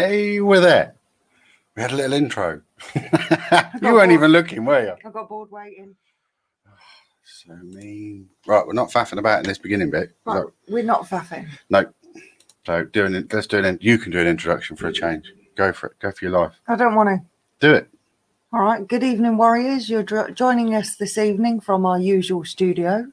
Hey, we're there. We had a little intro. You weren't even looking, were you? I got bored waiting. Oh, so mean. Right, we're not faffing about in this beginning bit. Right, we're not faffing. No. So let's do an. You can do an introduction for a change. Go for it. Go for your life. I don't want to. Do it. All right. Good evening, Warriors. You're joining us this evening from our usual studio.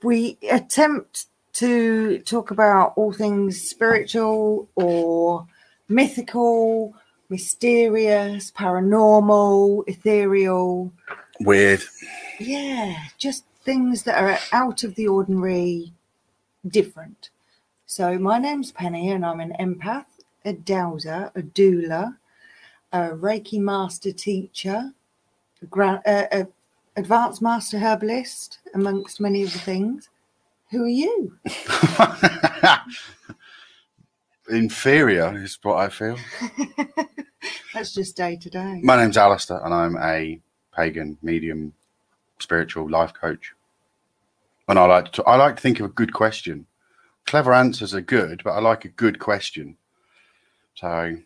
We attempt to talk about all things spiritual or mythical, mysterious, paranormal, ethereal. Weird. Yeah. Just things that are out of the ordinary, different. So my name's Penny and I'm an empath, a dowser, a doula, a Reiki master teacher, an advanced master herbalist, amongst many of the things. Who are you? Inferior is what I feel. That's just day to day. My name's Alistair and I'm a pagan, medium, spiritual life coach. And I like to think of a good question. Clever answers are good, but I like a good question. So...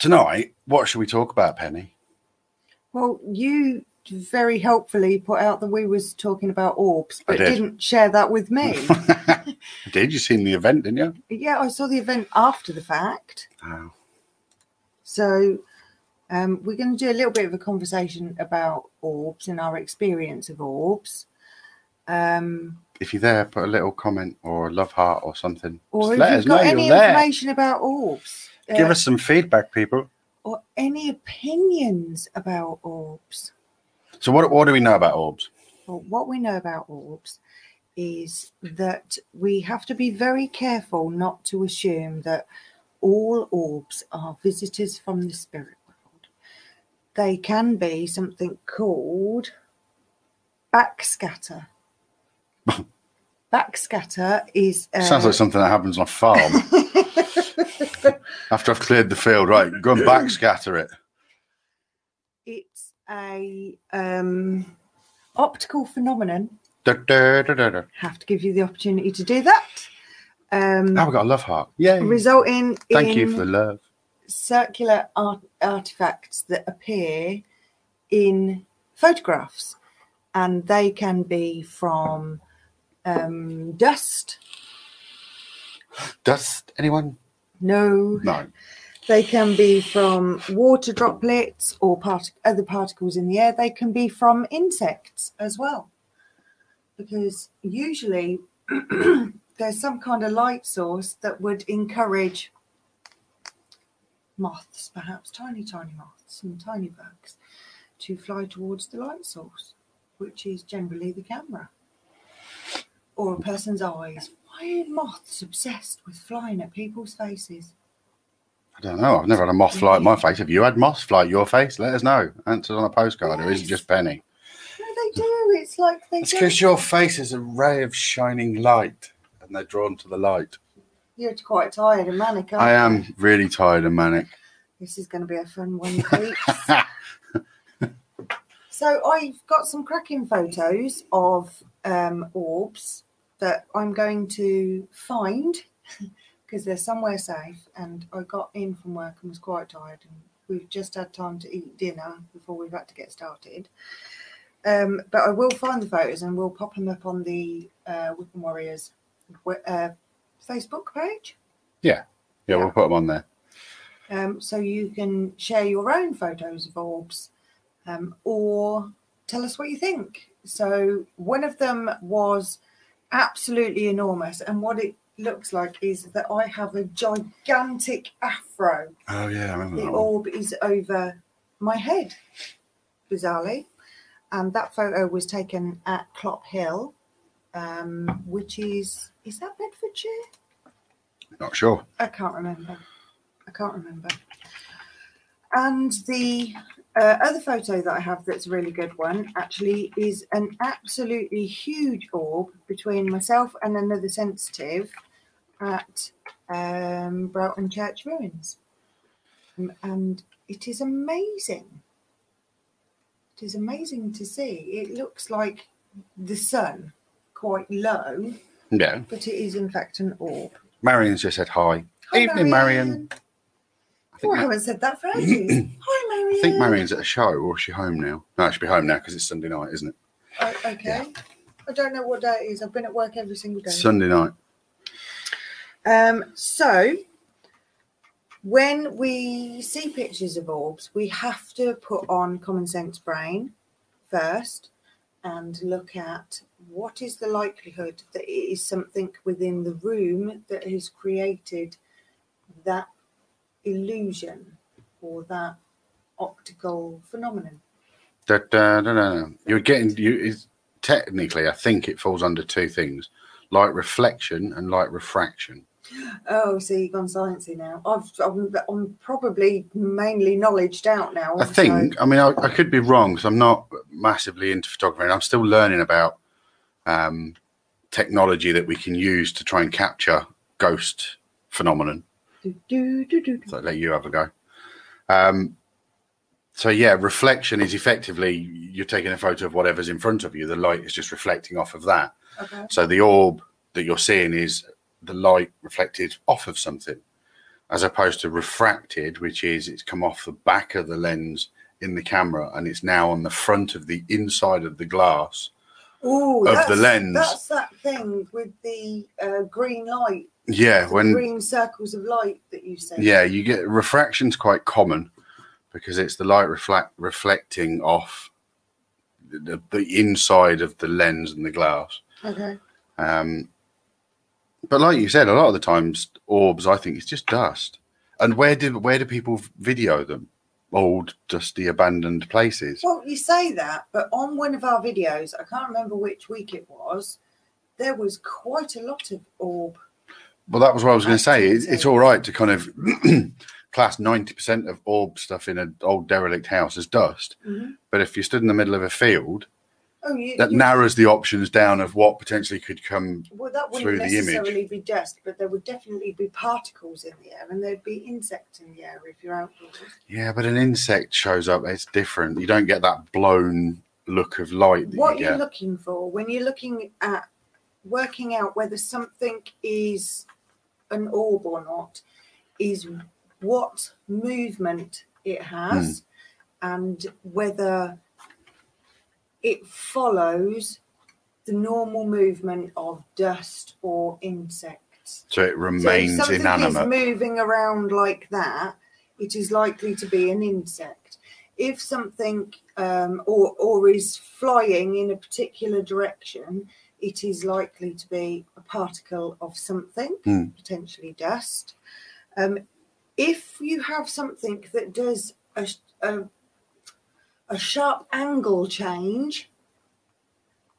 tonight, what should we talk about, Penny? Well, you very helpfully put out that we was talking about orbs, but didn't share that with me. I did. You seen the event, didn't you? Yeah, I saw the event after the fact. Wow. So we're going to do a little bit of a conversation about orbs and our experience of orbs. If you're there, put a little comment or a love heart or something. Or if you've got any information about orbs. Give us some feedback, people. Or any opinions about orbs. So what do we know about orbs? Well, what we know about orbs is that we have to be very careful not to assume that all orbs are visitors from the spirit world. They can be something called backscatter. Backscatter is... sounds like something that happens on a farm. After I've cleared the field, right, go and backscatter it. It's a optical phenomenon. Have to give you the opportunity to do that. Now we've got a love heart. Yeah. Resulting Thank in you for the love. Circular artifacts that appear in photographs. And they can be from dust. Dust, anyone? No. No. They can be from water droplets or other particles in the air. They can be from insects as well. Because usually there's some kind of light source that would encourage moths, perhaps tiny moths and tiny bugs, to fly towards the light source, which is generally the camera or a person's eyes. Why are moths obsessed with flying at people's faces? I don't know. I've never had a moth fly at my face. Have you had moths fly at your face? Let us know. Answer on a postcard. Yes. Or is it just Penny? No, they do. It's like they do. It's because your face is a ray of shining light and they're drawn to the light. You're quite tired and manic, aren't you? I am really tired and manic. This is going to be a fun one, please. So I've got some cracking photos of orbs that I'm going to find because they're somewhere safe. And I got in from work and was quite tired. And we've just had time to eat dinner before we've had to get started. But I will find the photos and we'll pop them up on the Wickham Warriors Facebook page. Yeah. Yeah, we'll put them on there. So you can share your own photos of orbs or tell us what you think. So one of them was... absolutely enormous, and what it looks like is that I have a gigantic afro. Oh yeah, I remember the that orb one. Is over my head, bizarrely, and that photo was taken at Clop Hill, which is that Bedfordshire? Not sure. I can't remember. And the other photo that I have that's a really good one, actually, is an absolutely huge orb between myself and another sensitive at Broughton Church Ruins. And it is amazing. It is amazing to see. It looks like the sun, quite low. Yeah. But it is, in fact, an orb. Marion's just said hi. Hi, evening, Marion. Oh, I haven't said that for ages. Hi, Marion. I think Marion's at a show, or is she home now? No, she'll be home now because it's Sunday night, isn't it? Oh, okay. Yeah. I don't know what day it is. I've been at work every single day. Sunday night. So when we see pictures of orbs, we have to put on common sense brain first and look at what is the likelihood that it is something within the room that has created that illusion or that optical phenomenon. You're getting technically, I think it falls under two things: light reflection and light refraction. Oh, so you've gone sciencey now. I'm probably mainly knowledged out now. I think. So. I mean, I could be wrong because I'm not massively into photography, and I'm still learning about technology that we can use to try and capture ghost phenomenon. So I'll let you have a go. So yeah, reflection is effectively you're taking a photo of whatever's in front of you. The light is just reflecting off of that. Okay. So the orb that you're seeing is the light reflected off of something, as opposed to refracted, which is it's come off the back of the lens in the camera and it's now on the front of the inside of the glass. Ooh, of the lens. That's that thing with the green light. Yeah, when green circles of light that you see. Yeah, you get refraction's quite common because it's the light reflecting off the inside of the lens and the glass. Okay. But like you said, a lot of the times orbs, I think, it's just dust. And where do people video them? Old, dusty, abandoned places. Well, you say that, but on one of our videos, I can't remember which week it was, there was quite a lot of orb. Well, that was what I was going to say. It's all right to kind of class 90% of orb stuff in an old derelict house as dust. Mm-hmm. But if you stood in the middle of a field, that narrows the options down of what potentially could come through the image. Well, that wouldn't necessarily be dust, but there would definitely be particles in the air, and there'd be insects in the air if you're outdoors. Yeah, but an insect shows up, it's different. You don't get that blown look of light that you get. What you're looking for when you're looking at working out whether something is an orb or not is what movement it has and whether it follows the normal movement of dust or insects. So it remains inanimate. If something is moving around like that, it is likely to be an insect. If something or is flying in a particular direction, it is likely to be a particle of something, potentially dust. If you have something that does a sharp angle change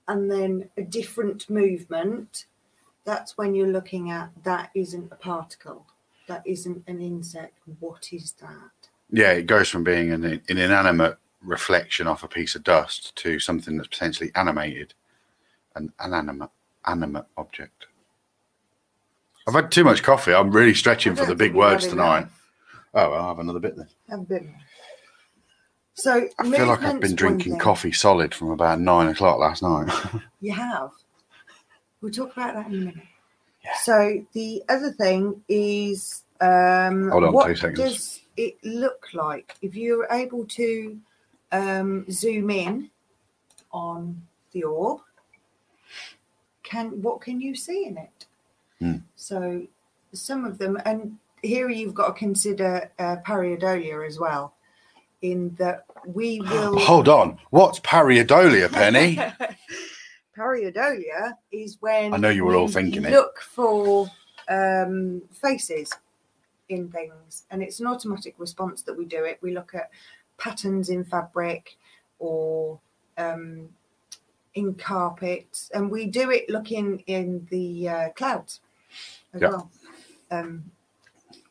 and then a different movement, that's when you're looking at that isn't a particle, that isn't an insect. What is that? Yeah, it goes from being an inanimate reflection off a piece of dust to something that's potentially animated, an animate object. I've had too much coffee. I'm really stretching for the big words tonight. Oh, well, I'll have another bit then. Have a bit more. So I feel like I've been drinking coffee solid from about 9 o'clock last night. You have. We'll talk about that in a minute. Yeah. So the other thing is, hold on, what does it look like? If you're able to zoom in on the orb, what can you see in it? Mm. So some of them, and here you've got to consider pareidolia as well. In that we will hold on. What's pareidolia, Penny? Pareidolia is when I know you were all thinking look for faces in things, and it's an automatic response that we do it. We look at patterns in fabric or in carpets, and we do it looking in the clouds as well.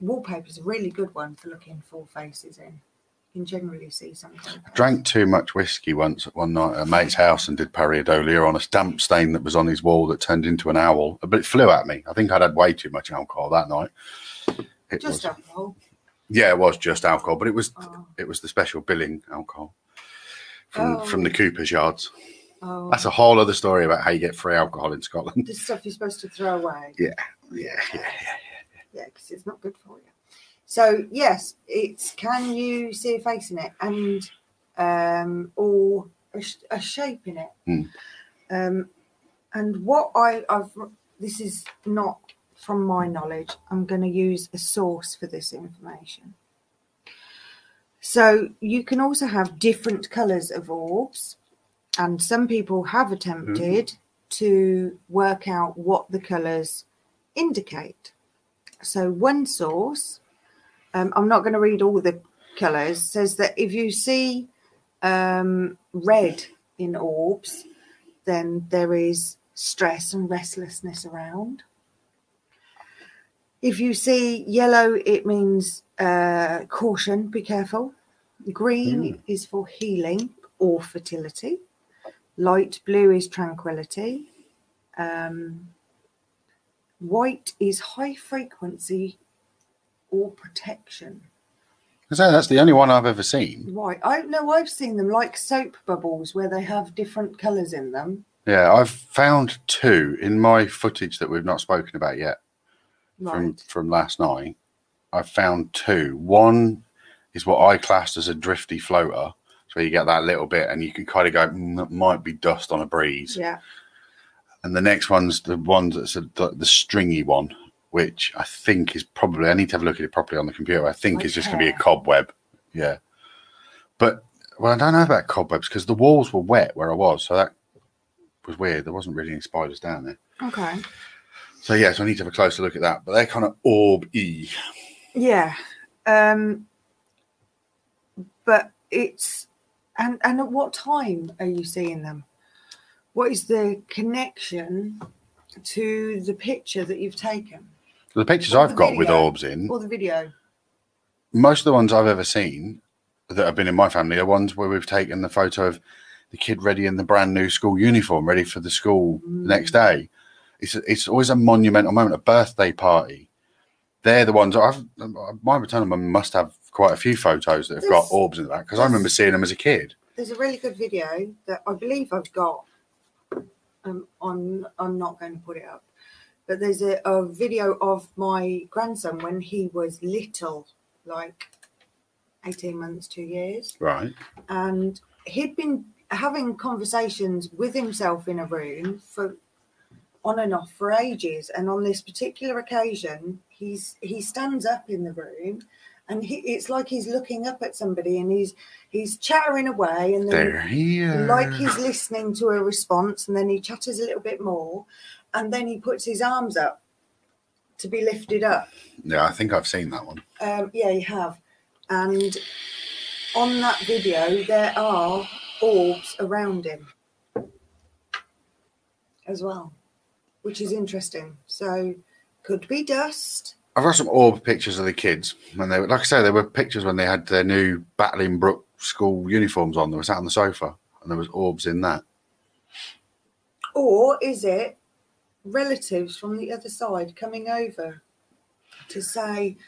Wallpaper is a really good one for looking for faces in. Can generally see something. I drank too much whiskey one night at a mate's house and did pareidolia on a stamp stain that was on his wall that turned into an owl, but it flew at me. I think I'd had way too much alcohol that night. Alcohol? Yeah, it was just alcohol, but it was the special billing alcohol from the Cooper's Yards. Oh. That's a whole other story about how you get free alcohol in Scotland. The stuff you're supposed to throw away. Yeah. yeah, because it's not good for you. So yes, it's can you see a face in it, and or a shape in it. Mm. And what I've this is not from my knowledge. I'm going to use a source for this information. So you can also have different colours of orbs, and some people have attempted to work out what the colours indicate. So one source, I'm not going to read all the colours, says that if you see red in orbs, then there is stress and restlessness around. If you see yellow, it means caution, be careful. Green is for healing or fertility. Light blue is tranquility. White is high frequency or protection. So that's the only one I've ever seen. Right. I know I've seen them like soap bubbles where they have different colours in them. Yeah, I've found two in my footage that we've not spoken about yet. Right. From last night, I found two. One is what I classed as a drifty floater. So you get that little bit and you can kind of go, that might be dust on a breeze. Yeah. And the next one's the one that's the stringy one, which I think is probably, I need to have a look at it properly on the computer. I think it's just going to be a cobweb. Yeah. But, well, I don't know about cobwebs because the walls were wet where I was. So that was weird. There wasn't really any spiders down there. Okay. So, yes, yeah, so I need to have a closer look at that. But they're kind of orb-y. Yeah. But it's... and at what time are you seeing them? What is the connection to the picture that you've taken? The pictures I've got with orbs in. Or the video. Most of the ones I've ever seen that have been in my family are ones where we've taken the photo of the kid ready in the brand new school uniform, ready for the school the next day. It's always a monumental moment, a birthday party. They're the ones my maternal mum must have quite a few photos that have got orbs in the back because I remember seeing them as a kid. There's a really good video that I believe I've got. I'm not going to put it up, but there's a video of my grandson when he was little, like 18 months, 2 years, right, and he'd been having conversations with himself in a room for on and off for ages, and on this particular occasion he stands up in the room and it's like he's looking up at somebody and he's chattering away and then they're here. Like he's listening to a response and then he chatters a little bit more and then he puts his arms up to be lifted up. Yeah, I think I've seen that one. Yeah, you have. And on that video there are orbs around him as well, which is interesting. So could be dust. I've got some orb pictures of the kids when they were, like I say, there were pictures when they had their new Battling Brook school uniforms on. They were sat on the sofa and there was orbs in that. Or is it relatives from the other side coming over to say,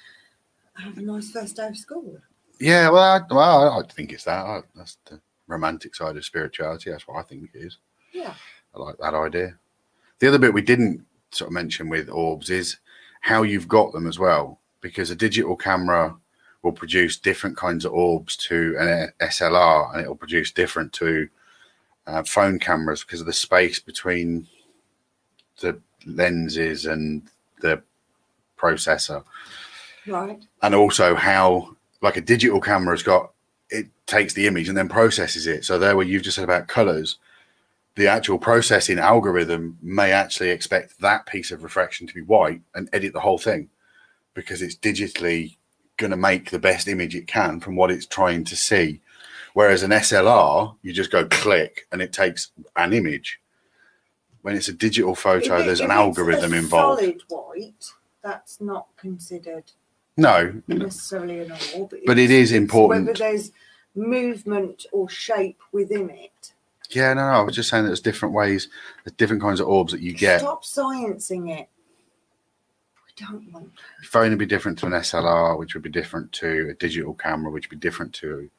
have a nice first day of school? Yeah, well, I think it's that. That's the romantic side of spirituality. That's what I think it is. Yeah. I like that idea. The other bit we didn't sort of mention with orbs is how you've got them as well, because a digital camera will produce different kinds of orbs to an SLR, and it'll produce different to phone cameras because of the space between the lenses and the processor. Right. And also how, like, a digital camera's got, it takes the image and then processes it. So there, where you've just said about colors, the actual processing algorithm may actually expect that piece of refraction to be white and edit the whole thing because it's digitally going to make the best image it can from what it's trying to see. Whereas an SLR, you just go click and it takes an image. When it's a digital photo, there's an algorithm involved. Solid white, that's not considered necessarily an orb. But it is important. Whether there's movement or shape within it. Yeah, no, I was just saying that there's different ways, there's different kinds of orbs that you get. Stop sciencing it. We don't want that. Phone would be different to an SLR, which would be different to a digital camera, which would be different to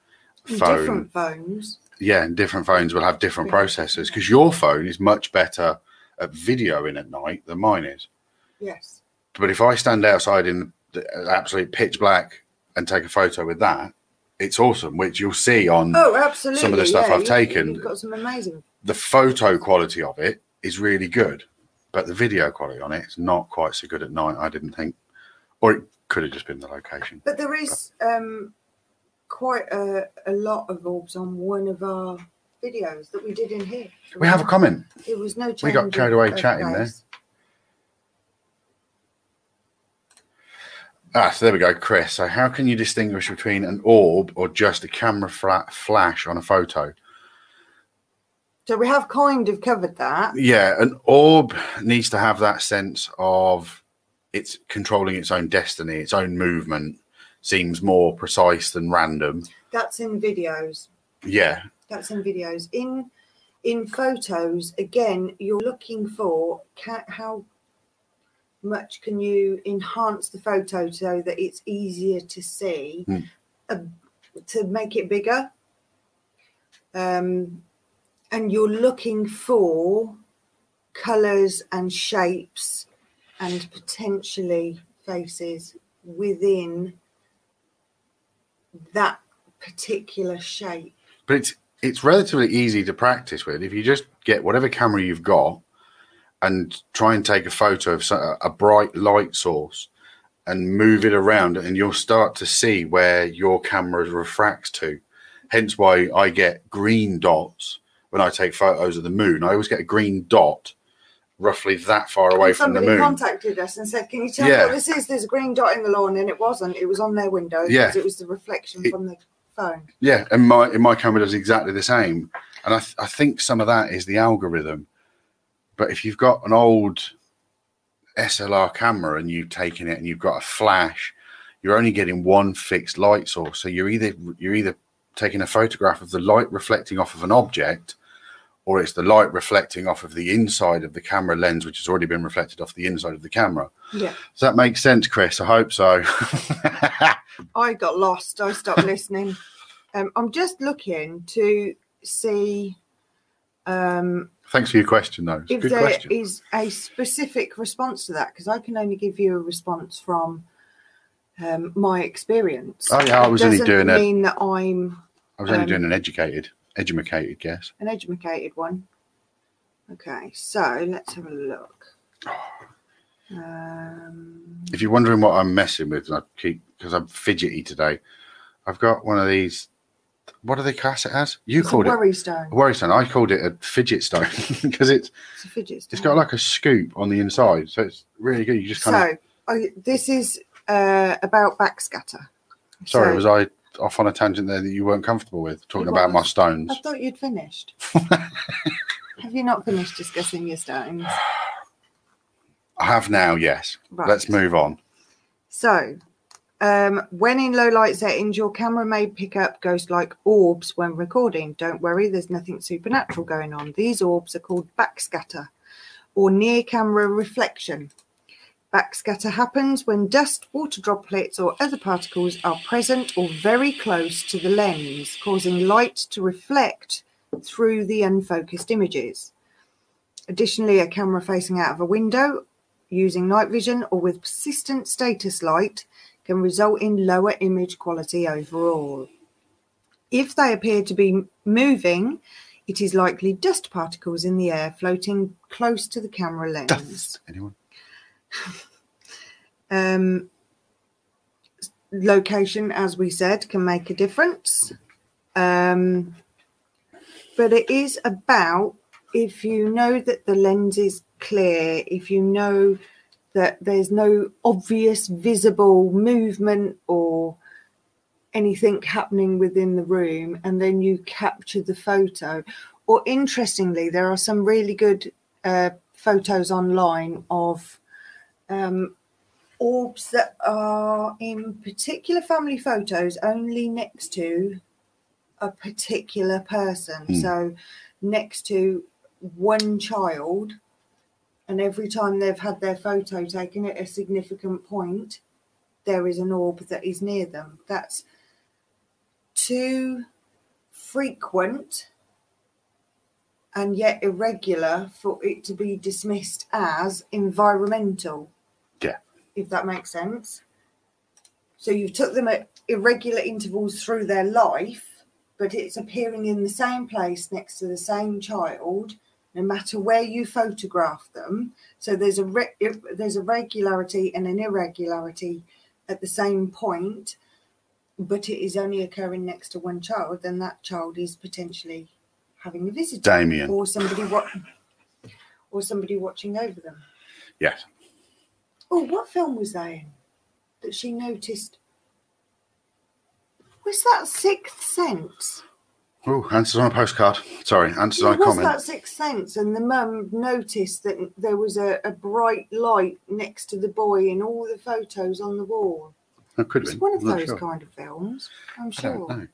a phone. Different phones. Yeah, and different phones will have different processors because your phone is much better at videoing at night than mine is. Yes. But if I stand outside in the absolute pitch black and take a photo with that, it's awesome, which you'll see on some of the stuff I've taken. You've got some amazing. The photo quality of it is really good, but the video quality on it is not quite so good at night, I didn't think. Or it could have just been the location. But there is quite a lot of orbs on one of our videos that we did in here. We have a comment. It was no change. We got carried away chatting there. Ah, so there we go, Chris. So how can you distinguish between an orb or just a camera flash on a photo? So we have kind of covered that. Yeah, an orb needs to have that sense of it's controlling its own destiny, its own movement. Seems more precise than random. That's in videos. Yeah. That's in videos. In photos, again, you're looking for how much can you enhance the photo so that it's easier to see, to make it bigger, and you're looking for colors and shapes and potentially faces within that particular shape. But it's relatively easy to practice with. If you just get whatever camera you've got and try and take a photo of a bright light source and move it around, and you'll start to see where your camera refracts to. Hence why I get green dots when I take photos of the moon. I always get a green dot roughly that far away from the moon. Somebody contacted us and said, can you tell me what this is? There's a green dot in the lawn, and it wasn't. It was on their window because it was the reflection from the phone. Yeah, and my camera does exactly the same. And I think some of that is the algorithm. But if you've got an old SLR camera and you've taken it and you've got a flash, you're only getting one fixed light source. So you're either taking a photograph of the light reflecting off of an object, or it's the light reflecting off of the inside of the camera lens, which has already been reflected off the inside of the camera. Yeah. Does that make sense, Chris? I hope so. I got lost. I stopped listening. I'm just looking to see... thanks for your question, though. It's a good question. Is a specific response to that, because I can only give you a response from my experience. Oh yeah, I was only doing an edumacated guess. An edumacated one. Okay, so let's have a look. If you're wondering what I'm messing with, and because I'm fidgety today, I've got one of these. What do they class it as? You called it a worry stone. Worry stone. I called it a fidget stone because it's a fidget stone. It's got like a scoop on the inside, so it's really good. You just kind of. So this is about backscatter. Sorry, was I off on a tangent there that you weren't comfortable with talking about my stones? I thought you'd finished. Have you not finished discussing your stones? I have now. Yes. Right. Let's move on. So. When in low light settings, your camera may pick up ghost-like orbs when recording. Don't worry, there's nothing supernatural going on. These orbs are called backscatter or near-camera reflection. Backscatter happens when dust, water droplets or other particles are present or very close to the lens, causing light to reflect through the unfocused images. Additionally, a camera facing out of a window, using night vision or with persistent status light, can result in lower image quality overall. If they appear to be moving, it is likely dust particles in the air floating close to the camera lens. Dust. Anyone? Location, as we said, can make a difference. But it is about, if you know that the lens is clear, if you know that there's no obvious visible movement or anything happening within the room, and then you capture the photo. Or interestingly, there are some really good photos online of orbs that are in particular family photos only next to a particular person. So next to one child, and every time they've had their photo taken at a significant point, there is an orb that is near them. That's too frequent and yet irregular for it to be dismissed as environmental. Yeah. if that makes sense. So you've took them at irregular intervals through their life, but it's appearing in the same place next to the same child, no matter where you photograph them. So there's a regularity and an irregularity at the same point, but it is only occurring next to one child. Then that child is potentially having a visitor, Damien, or somebody watching over them. Yes. Oh, what film was that in that she noticed? Was that Sixth Sense? Oh, answers on a postcard. Sorry, answers on a comment. Was that Sixth Sense? And the mum noticed that there was a bright light next to the boy in all the photos on the wall. That could have been. It's one of those kind of films, I'm sure. I don't know.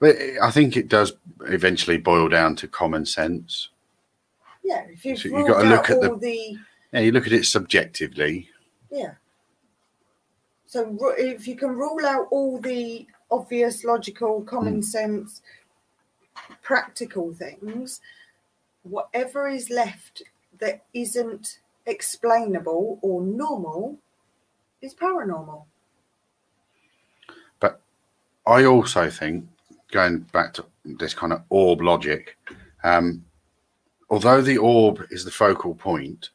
But I think it does eventually boil down to common sense. Yeah, if you've got to look at the... Yeah, you look at it subjectively. Yeah. So if you can rule out all the obvious, logical, common sense, practical things, whatever is left that isn't explainable or normal is paranormal. But I also think, going back to this kind of orb logic, although the orb is the focal point,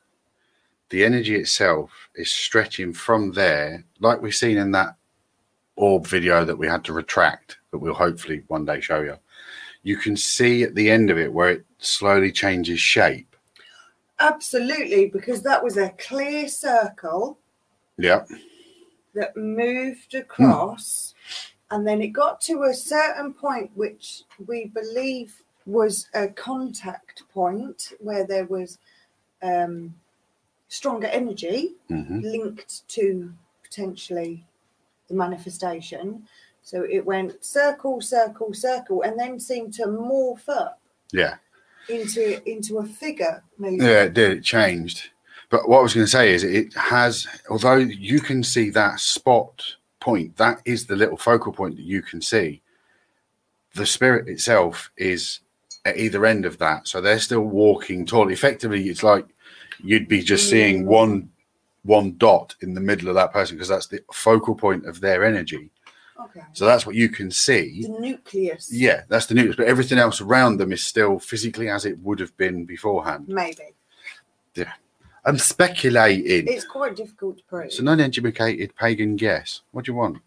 the energy itself is stretching from there, like we've seen in that orb video that we had to retract, that we'll hopefully one day show you. You can see at the end of it where it slowly changes shape. Absolutely, because that was a clear circle. Yeah. That moved across, and then it got to a certain point, which we believe was a contact point where there was... stronger energy linked to potentially the manifestation. So it went circle, circle, circle, and then seemed to morph up. Yeah. Into a figure. Maybe. Yeah, it did. It changed. But what I was going to say is it has, although you can see that spot point, that is the little focal point that you can see. The spirit itself is at either end of that. So they're still walking tall. Effectively, it's like, you'd be just seeing one dot in the middle of that person because that's the focal point of their energy. Okay. So that's what you can see. The nucleus. Yeah, that's the nucleus. But everything else around them is still physically as it would have been beforehand. Maybe. Yeah. I'm speculating. It's quite difficult to prove. It's an uneducated pagan guess. What do you want?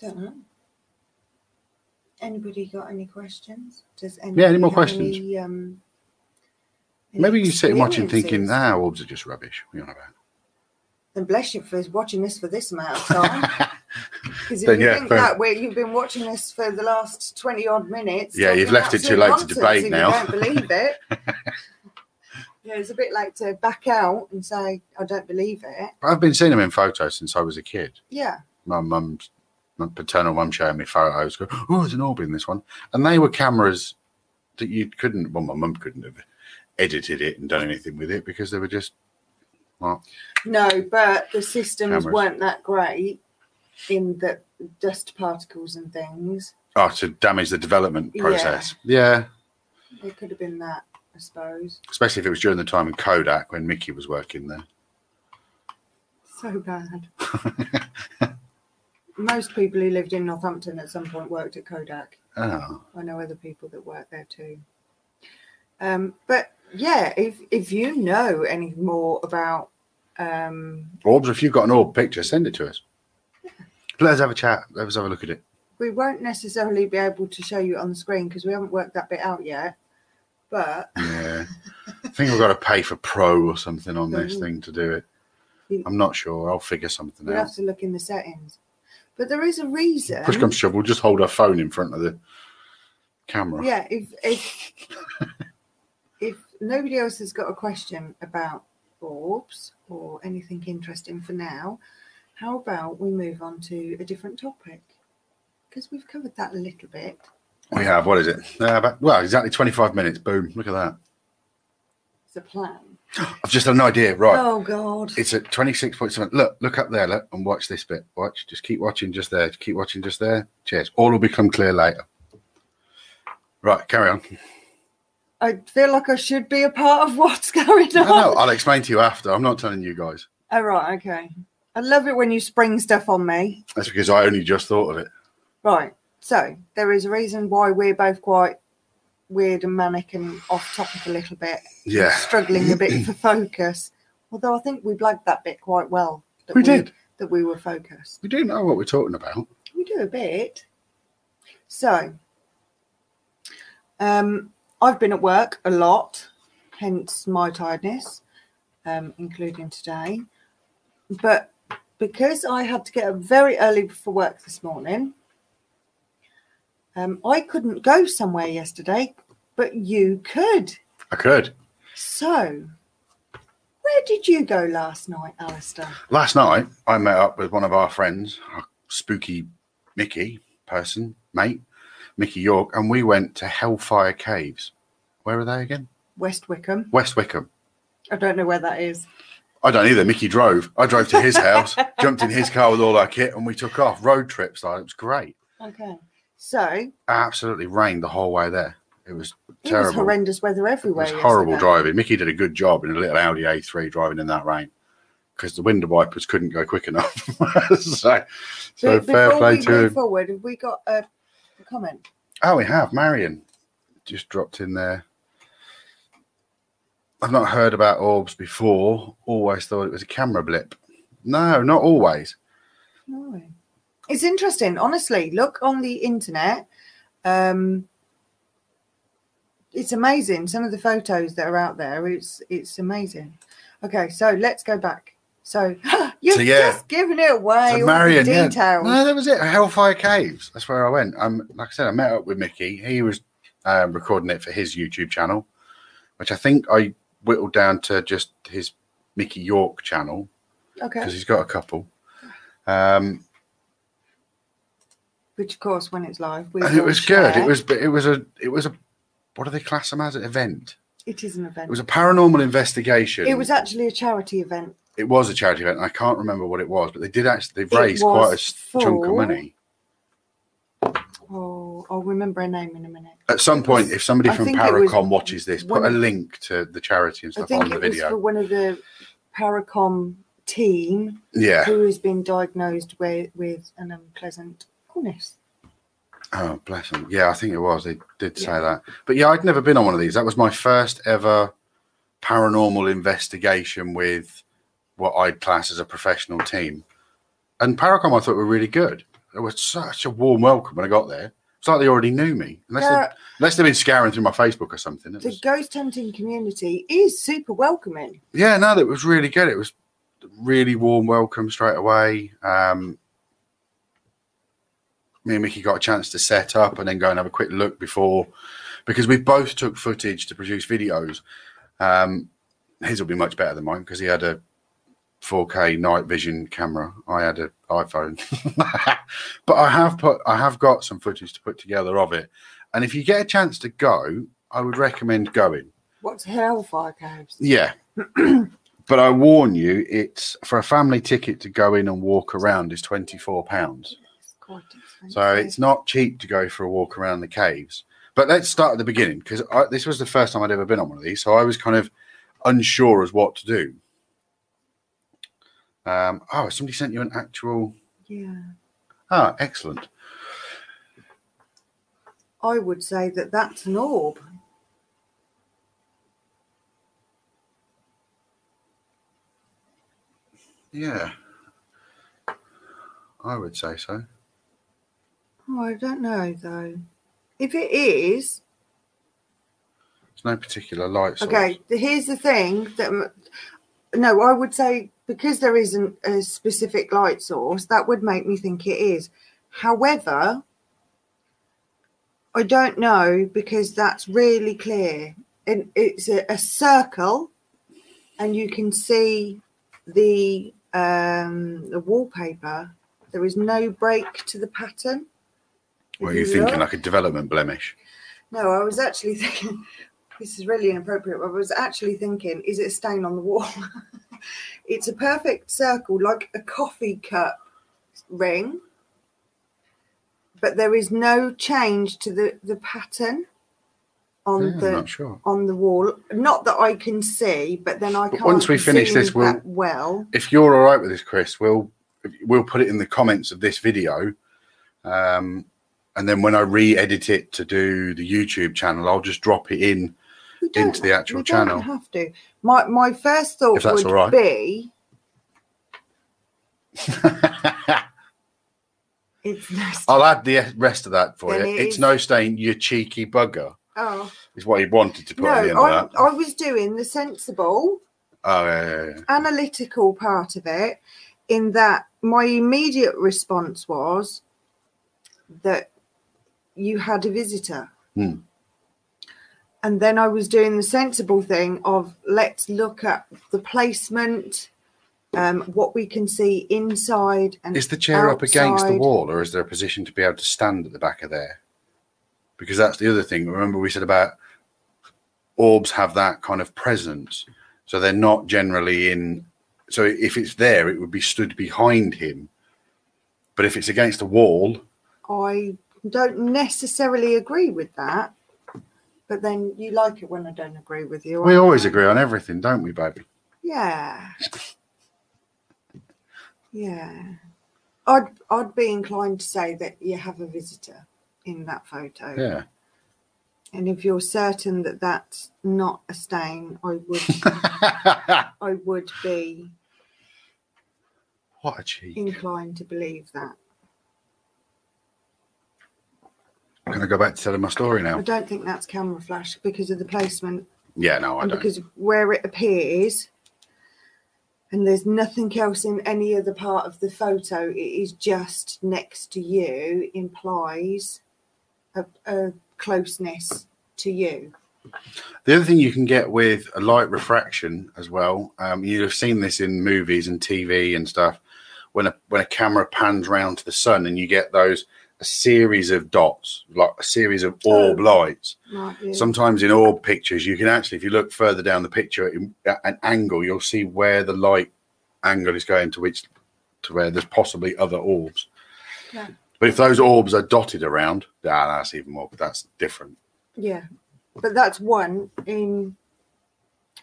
Don't know. Anybody got any questions? Does anybody any more questions? Any, maybe you sit and watch and thinking, orbs are just rubbish. What are you on about? Then bless you for watching this for this amount of time. Because if you think that way, you've been watching this for the last 20-odd minutes. Yeah, you've left it too late to debate now. I don't believe it. Yeah, it's a bit like to back out and say, I don't believe it. I've been seeing them in photos since I was a kid. Yeah. My paternal mum showing me photos. Go, oh, there's an orb in this one. And they were cameras that you couldn't, well, my mum couldn't have edited it and done anything with it because they were just but the systems weren't that great in the dust particles and things to damage the development process. Yeah, it could have been that, I suppose, especially if it was during the time in Kodak when Mickey was working there. So bad. Most people who lived in Northampton at some point worked at Kodak. I know other people that worked there too. But yeah, if you know any more about orbs, if you've got an orb picture, send it to us. Yeah. Let us have a chat. Let us have a look at it. We won't necessarily be able to show you on the screen because we haven't worked that bit out yet. But yeah, I think we've got to pay for pro or something on this thing to do it. I'm not sure. I'll figure something out. We'll have to look in the settings. But there is a reason. Push comes to shove, we'll just hold our phone in front of the camera. Yeah. If nobody else has got a question about orbs or anything interesting for now, how about we move on to a different topic? Because we've covered that a little bit. We have. What is it? Exactly 25 minutes. Boom. Look at that. It's a plan. I've just had an idea. Right. Oh, God. It's at 26.7. Look up there. Look, and watch this bit. Watch. Just keep watching just there. Keep watching just there. Cheers. All will become clear later. Right. Carry on. I feel like I should be a part of what's going on. No, I'll explain to you after. I'm not telling you guys. Oh, right. Okay. I love it when you spring stuff on me. That's because I only just thought of it. Right. So there is a reason why we're both quite weird and manic and off topic a little bit. Yeah. Struggling a bit for focus. Although I think we blagged that bit quite well. That we did. That we were focused. We do know what we're talking about. We do a bit. So, I've been at work a lot, hence my tiredness, including today. But because I had to get up very early for work this morning, I couldn't go somewhere yesterday, but you could. I could. So, where did you go last night, Alistair? Last night, I met up with one of our friends, our spooky Mickey person, mate, Mickey York, and we went to Hellfire Caves. Where are they again? West Wickham. West Wickham. I don't know where that is. I don't either. Mickey drove. I drove to his house, jumped in his car with all our kit, and we took off road trips. Like, it was great. Okay. So. Absolutely rained the whole way there. It was terrible. It was horrendous weather everywhere. It was horrible driving. Mickey did a good job in a little Audi A3 driving in that rain because the window wipers couldn't go quick enough. so fair play to him. Before we move forward, have we got a comment? Oh, we have. Marion just dropped in there. I've not heard about orbs before. Always thought it was a camera blip. No, not always. No. It's interesting. Honestly, look on the internet. It's amazing. Some of the photos that are out there, it's amazing. Okay, so let's go back. So just giving it away. So Marion, all the details. Yeah. No, that was it. Hellfire Caves. That's where I went. Like I said, I met up with Mickey. He was recording it for his YouTube channel, which I think I whittled down to just his Mickey York channel. Okay. Because he's got a couple. Which, of course, when it's live, and it was good. It was a. What do they class them as? An event. It is an event. It was a paranormal investigation. It was actually a charity event. It was a charity event. I can't remember what it was, but they did actually. They've raised quite a chunk of money. Oh, I'll remember her name in a minute. At some point, if somebody from Paracom watches this, put a link to the charity and stuff on the video. I think it was for one of the Paracom team, who has been diagnosed with an unpleasant illness. Oh, bless them. Yeah, I think it was. They did say that. But yeah, I'd never been on one of these. That was my first ever paranormal investigation with what I'd class as a professional team. And Paracom, I thought, were really good. It was such a warm welcome when I got there. It's like they already knew me. Unless they've been scouring through my Facebook or something. The ghost hunting community is super welcoming. Yeah, no, that was really good. It was really warm welcome straight away. Me and Mickey got a chance to set up and then go and have a quick look before, because we both took footage to produce videos. His will be much better than mine because he had a 4K night vision camera. I had an iPhone, but I have got some footage to put together of it. And if you get a chance to go, I would recommend going. What's Hellfire Caves? Yeah, but I warn you, it's for a family ticket to go in and walk around is £24. So it's not cheap to go for a walk around the caves. But let's start at the beginning, because this was the first time I'd ever been on one of these, so I was kind of unsure as what to do. Oh, somebody sent you an actual... Yeah. Ah, excellent. I would say that that's an orb. Yeah. I would say so. Oh, I don't know, though. If it is... There's no particular light source. Okay, here's the thing. No, I would say because there isn't a specific light source, that would make me think it is. However, I don't know because that's really clear. And it's a circle and you can see the wallpaper. There is no break to the pattern. What are you thinking, like a development blemish? No, I was actually thinking, this is really inappropriate. I was actually thinking, is it a stain on the wall? It's a perfect circle, like a coffee cup ring. But there is no change to the pattern. on on the wall. Not that I can see, but then I can't. Once we finish this, if you're all right with this, Chris, we'll put it in the comments of this video. And then when I re-edit it to do the YouTube channel, I'll just drop it in into the actual channel. You don't have to. My first thought would be it's no stain. I'll add the rest of that for you. It's no stain, you cheeky bugger. Oh, is what he wanted to put at the end of that. I was doing the sensible, analytical part of it, in that my immediate response was that you had a visitor. Hmm. And then I was doing the sensible thing of let's look at the placement, what we can see inside and Is the chair outside. Up against the wall, or is there a position to be able to stand at the back of there? Because that's the other thing. Remember we said about orbs have that kind of presence. So they're not generally in. So if it's there, it would be stood behind him. But if it's against the wall. I don't necessarily agree with that. But then you like it when I don't agree with you. We always agree on everything, don't we, baby? Yeah. Yeah. I'd be inclined to say that you have a visitor in that photo. Yeah. And if you're certain that that's not a stain, I would I would be what a cheek. Inclined to believe that. I'm going to go back to telling my story now. I don't think that's camera flash because of the placement. Yeah, no, I don't. Because where it appears, and there's nothing else in any other part of the photo, it is just next to you, implies a closeness to you. The other thing you can get with a light refraction as well, you'd have seen this in movies and TV and stuff, when a camera pans round to the sun and you get those... a series of dots, like a series of orb lights. Sometimes in orb pictures, you can actually, if you look further down the picture at an angle, you'll see where the light angle is going to where there's possibly other orbs. Yeah. But if those orbs are dotted around, that's even more. But that's different. Yeah, but that's one in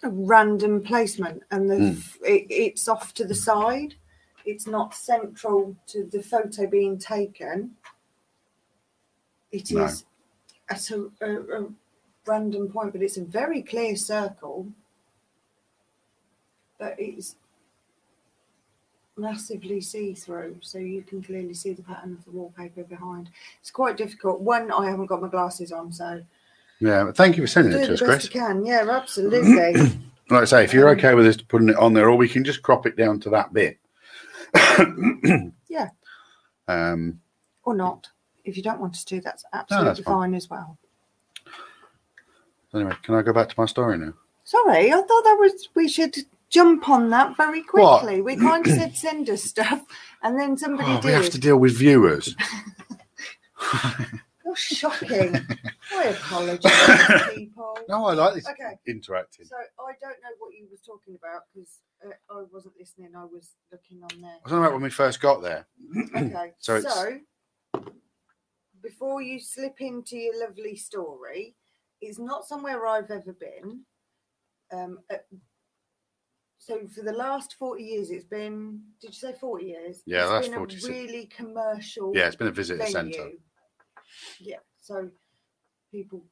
a random placement, and it's off to the side. It's not central to the photo being taken. It is at a random point, but it's a very clear circle. But it's massively see-through, so you can clearly see the pattern of the wallpaper behind. It's quite difficult. One, I haven't got my glasses on, so... Yeah, but thank you for sending it to us, Chris. You can, yeah, absolutely. Like I say, if you're okay with us putting it on there, or we can just crop it down to that bit. Yeah. Or not. If you don't want us to, that's absolutely fine as well. Anyway, can I go back to my story now? Sorry, I thought that was we should jump on that very quickly. What? We kind of said send us stuff, and then somebody did. We have to deal with viewers. You're shocking. I apologise, people. No, I like this interacting. So I don't know what you were talking about because I wasn't listening. I was looking on there. I don't know when we first got there. Okay, so before you slip into your lovely story, it's not somewhere I've ever been. So for the last 40 years, it's been, did you say 40 years? Yeah, that's 40 years. It's been a really commercial it's been a visitor centre. Yeah, so people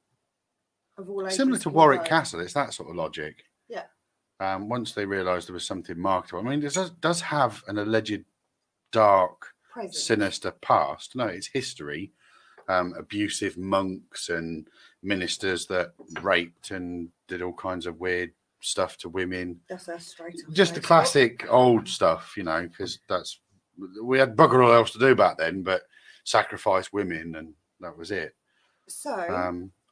of all ages. Similar to Warwick Castle, it's that sort of logic. Yeah. Once they realised there was something marketable. I mean, it does have an alleged dark, sinister past. No, it's history. Abusive monks and ministers that raped and did all kinds of weird stuff to women. That's just the classic old stuff, you know, because that's we had bugger all else to do back then, but sacrifice women and that was it. So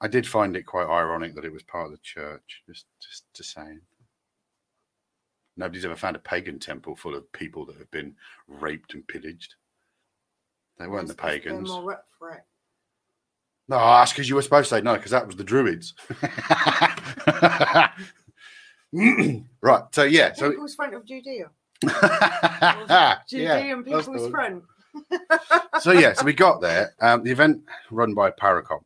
I did find it quite ironic that it was part of the church. Just saying. Nobody's ever found a pagan temple full of people that have been raped and pillaged. They weren't the pagans. More up for it. No, that's because you were supposed to say no, because that was the Druids. Right, so yeah. People's Front of Judea. Judean People's Front. So yeah, so we got there. The event run by Paracom.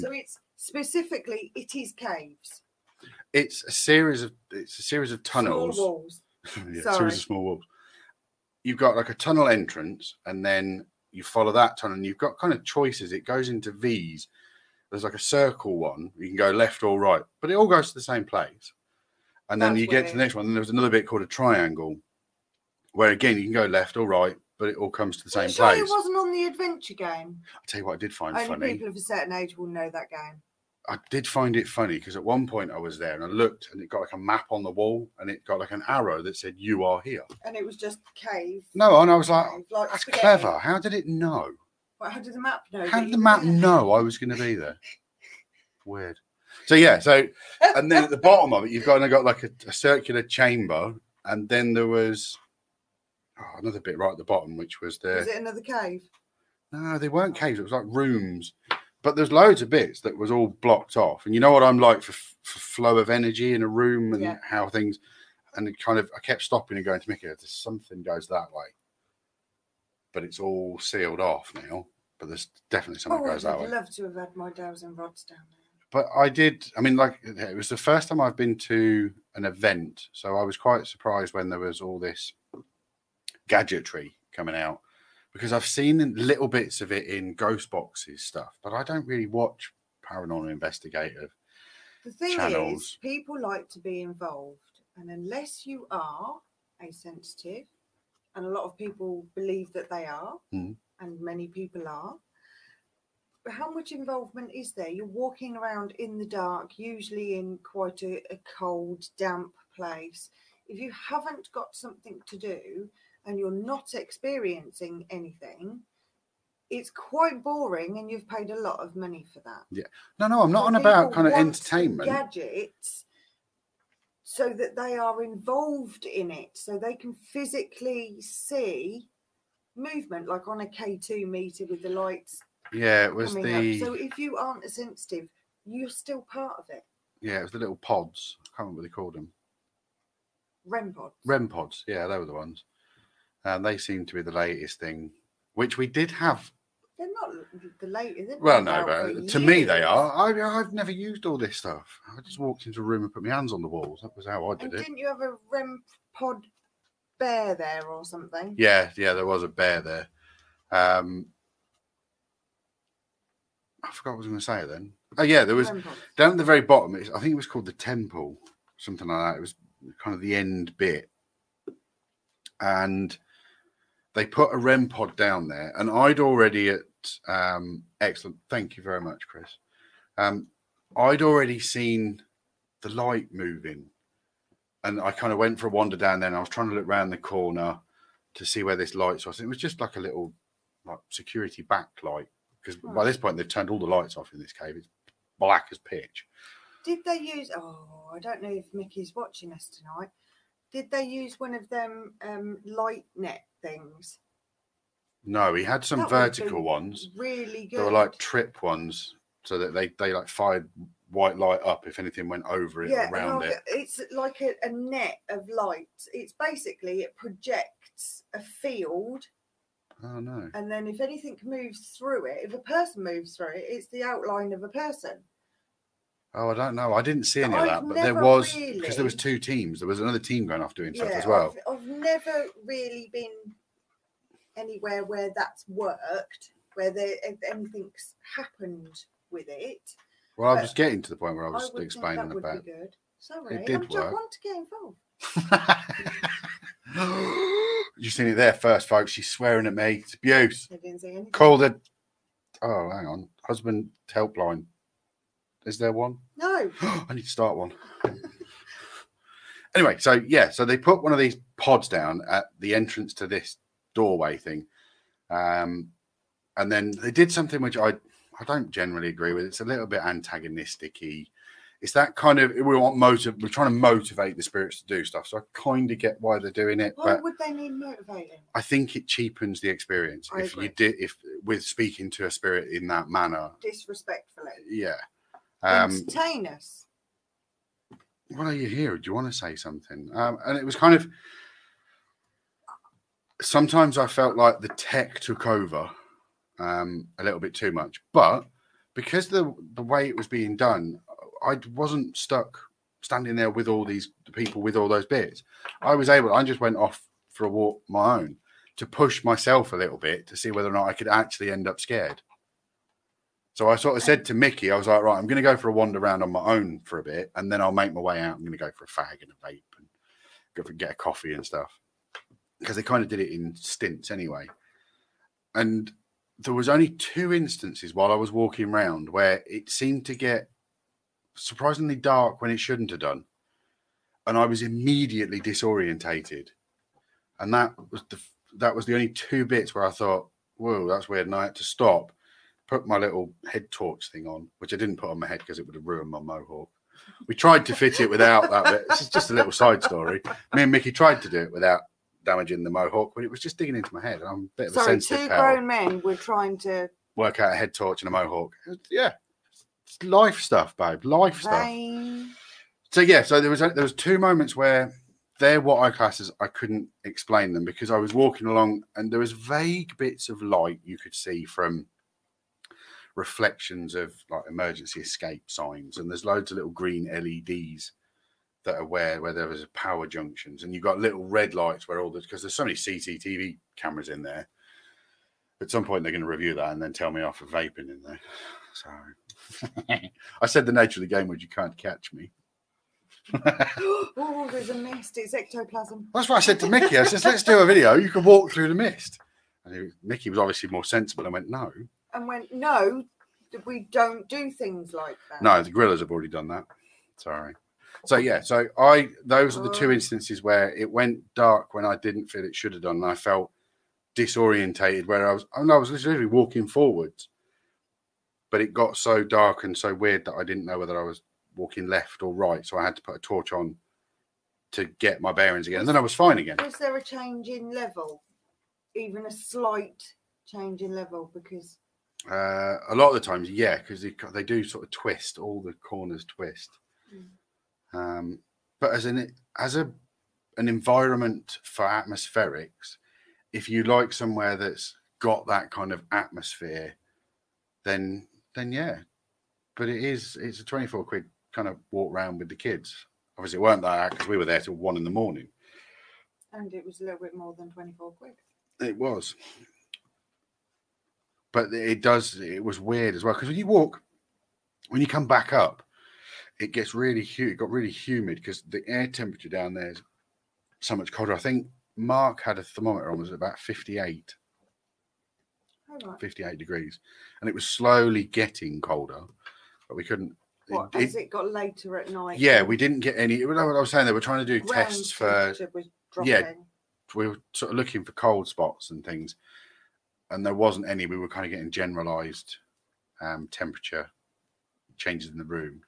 So it's Specifically, it is caves. It's a series of tunnels. Small walls. Yeah, sorry. Series of small walls. You've got like a tunnel entrance, and then you follow that tunnel, and you've got kind of choices. It goes into V's. There's like a circle one. You can go left or right, but it all goes to the same place. And then you get to the next one. And there's another bit called a triangle, where again you can go left or right, but it all comes to the same place. It wasn't on the adventure game. I'll tell you what I did find funny. Only people of a certain age will know that game. I did find it funny because at one point I was there and I looked and it got like a map on the wall and it got like an arrow that said you are here. And it was just cave. No, and I was like, that's clever. How did it know? How did the map know? How did the map know I was going to be there? Weird. So yeah, so and then at the bottom of it, you've got like a circular chamber, and then there was another bit right at the bottom, which was there. Was it another cave? No, they weren't caves. It was like rooms. But there's loads of bits that was all blocked off. And you know what I'm like for flow of energy in a room and how things, and it kind of, I kept stopping and going to Mickey, there's something goes that way. But it's all sealed off now. But there's definitely something goes that way. I'd love to have had my dowels and rods down there. But it was the first time I've been to an event. So I was quite surprised when there was all this gadgetry coming out. Because I've seen little bits of it in ghost boxes stuff, but I don't really watch paranormal investigative channels. Is, people like to be involved, and unless you are asensitive, and a lot of people believe that they are, and many people are, but how much involvement is there? You're walking around in the dark, usually in quite a cold, damp place. If you haven't got something to do, and you're not experiencing anything, it's quite boring, and you've paid a lot of money for that. Yeah. No, I'm not on about kind of entertainment. Gadgets so that they are involved in it, so they can physically see movement, like on a K2 meter with the lights. Yeah, it was up. So if you aren't as sensitive, you're still part of it. Yeah, it was the little pods. I can't remember what they called them. REM pods. REM pods, yeah, they were the ones. And they seem to be the latest thing, which we did have. They're not the latest. Well, no, but to me they are. I've never used all this stuff. I just walked into a room and put my hands on the walls. That was how I did it. Didn't you have a REM pod bear there or something? Yeah, there was a bear there. I forgot what I was going to say then. Oh, yeah, there was down at the very bottom. I think it was called the temple, something like that. It was kind of the end bit. And they put a REM pod down there, and I'd already excellent. Thank you very much, Chris. I'd already seen the light moving, and I kind of went for a wander down there. And I was trying to look round the corner to see where this light was. It was just like a little security backlight, because by this point they've turned all the lights off in this cave. It's black as pitch. Did they use? Oh, I don't know if Mickey's watching us tonight. Did they use one of them light net things? No, he had some vertical ones. Really good. They were like trip ones, so that they like fired white light up if anything went over it or around it. It's like a net of light. It's basically, it projects a field. Oh, no. And then if anything moves through it, if a person moves through it, it's the outline of a person. Oh, I don't know. I didn't see any of that, but there was, because there was two teams. There was another team going off doing stuff as well. I've never really been anywhere where that's worked, where anything's happened with it. Well, I was getting to the point where I was explaining that about. Would be good. Sorry, it did work. I want to get involved. You've seen it there first, folks. She's swearing at me. It's abuse. I didn't see anything. Call the. Oh, hang on. Husband helpline. Is there one? No. I need to start one. Anyway, so they put one of these pods down at the entrance to this doorway thing. And then they did something which I don't generally agree with. It's a little bit antagonistic-y. It's that kind of, we're trying to motivate the spirits to do stuff. So I kind of get why they're doing it. Why would they need motivating? I think it cheapens the experience. If with speaking to a spirit in that manner. Disrespectfully. Yeah. Entertain us. What are you here? Do you want to say something? And it was kind of, sometimes I felt like the tech took over a little bit too much, but because the way it was being done, I wasn't stuck standing there with all these people with all those beers. I was able, I just went off for a walk my own to push myself a little bit to see whether or not I could actually end up scared. So I sort of said to Mickey, I was like, right, I'm going to go for a wander around on my own for a bit, and then I'll make my way out. I'm going to go for a fag and a vape and go for, get a coffee and stuff, because they kind of did it in stints anyway. And there was only two instances while I was walking around where it seemed to get surprisingly dark when it shouldn't have done. And I was immediately disorientated. And that was the only two bits where I thought, whoa, that's weird. And I had to stop, put my little head torch thing on, which I didn't put on my head because it would have ruined my mohawk. We tried to fit it without that bit. It's just a little side story. Me and Mickey tried to do it without damaging the mohawk, but it was just digging into my head. And I'm a bit of a sensitive power. Grown men were trying to work out a head torch and a mohawk. Yeah. It's life stuff, babe. Life stuff. So yeah, so there was two moments where they're what I class as I couldn't explain them, because I was walking along and there was vague bits of light you could see from reflections of like emergency escape signs, and there's loads of little green LEDs that are where there was power junctions, and you've got little red lights where all this, because there's so many CCTV cameras in there. At some point they're going to review that and then tell me off for vaping in there. So I said the nature of the game was you can't catch me. Oh, there's a mist. It's ectoplasm. That's what I said to Mickey. I said, let's do a video. You can walk through the mist. And Mickey was obviously more sensible and went, no. And went, no, we don't do things like that. No, the grillers have already done that. Sorry. So yeah, so those are the two instances where it went dark when I didn't feel it should have done, and I felt disorientated where I was literally walking forwards, but it got so dark and so weird that I didn't know whether I was walking left or right, so I had to put a torch on to get my bearings again, and then I was fine again. Was there a change in level, even a slight change in level? Because a lot of the times, yeah, because they do sort of twist, all the corners twist. But as an environment for atmospherics, if you like somewhere that's got that kind of atmosphere, then yeah. But it's a 24 quid kind of walk round with the kids. Obviously, it weren't that because we were there till 1 a.m. And it was a little bit more than 24 quid. It was. But it was weird as well, because when you come back up, it gets really humid. It got really humid because the air temperature down there is so much colder. I think Mark had a thermometer on, was about 58. All right. 58 degrees. And it was slowly getting colder. But we couldn't. What, as it got later at night? Yeah, we didn't get any. What I was saying, they were trying to do tests for. Was yeah, we were sort of looking for cold spots and things. And there wasn't any. We were kind of getting generalized temperature changes in the room.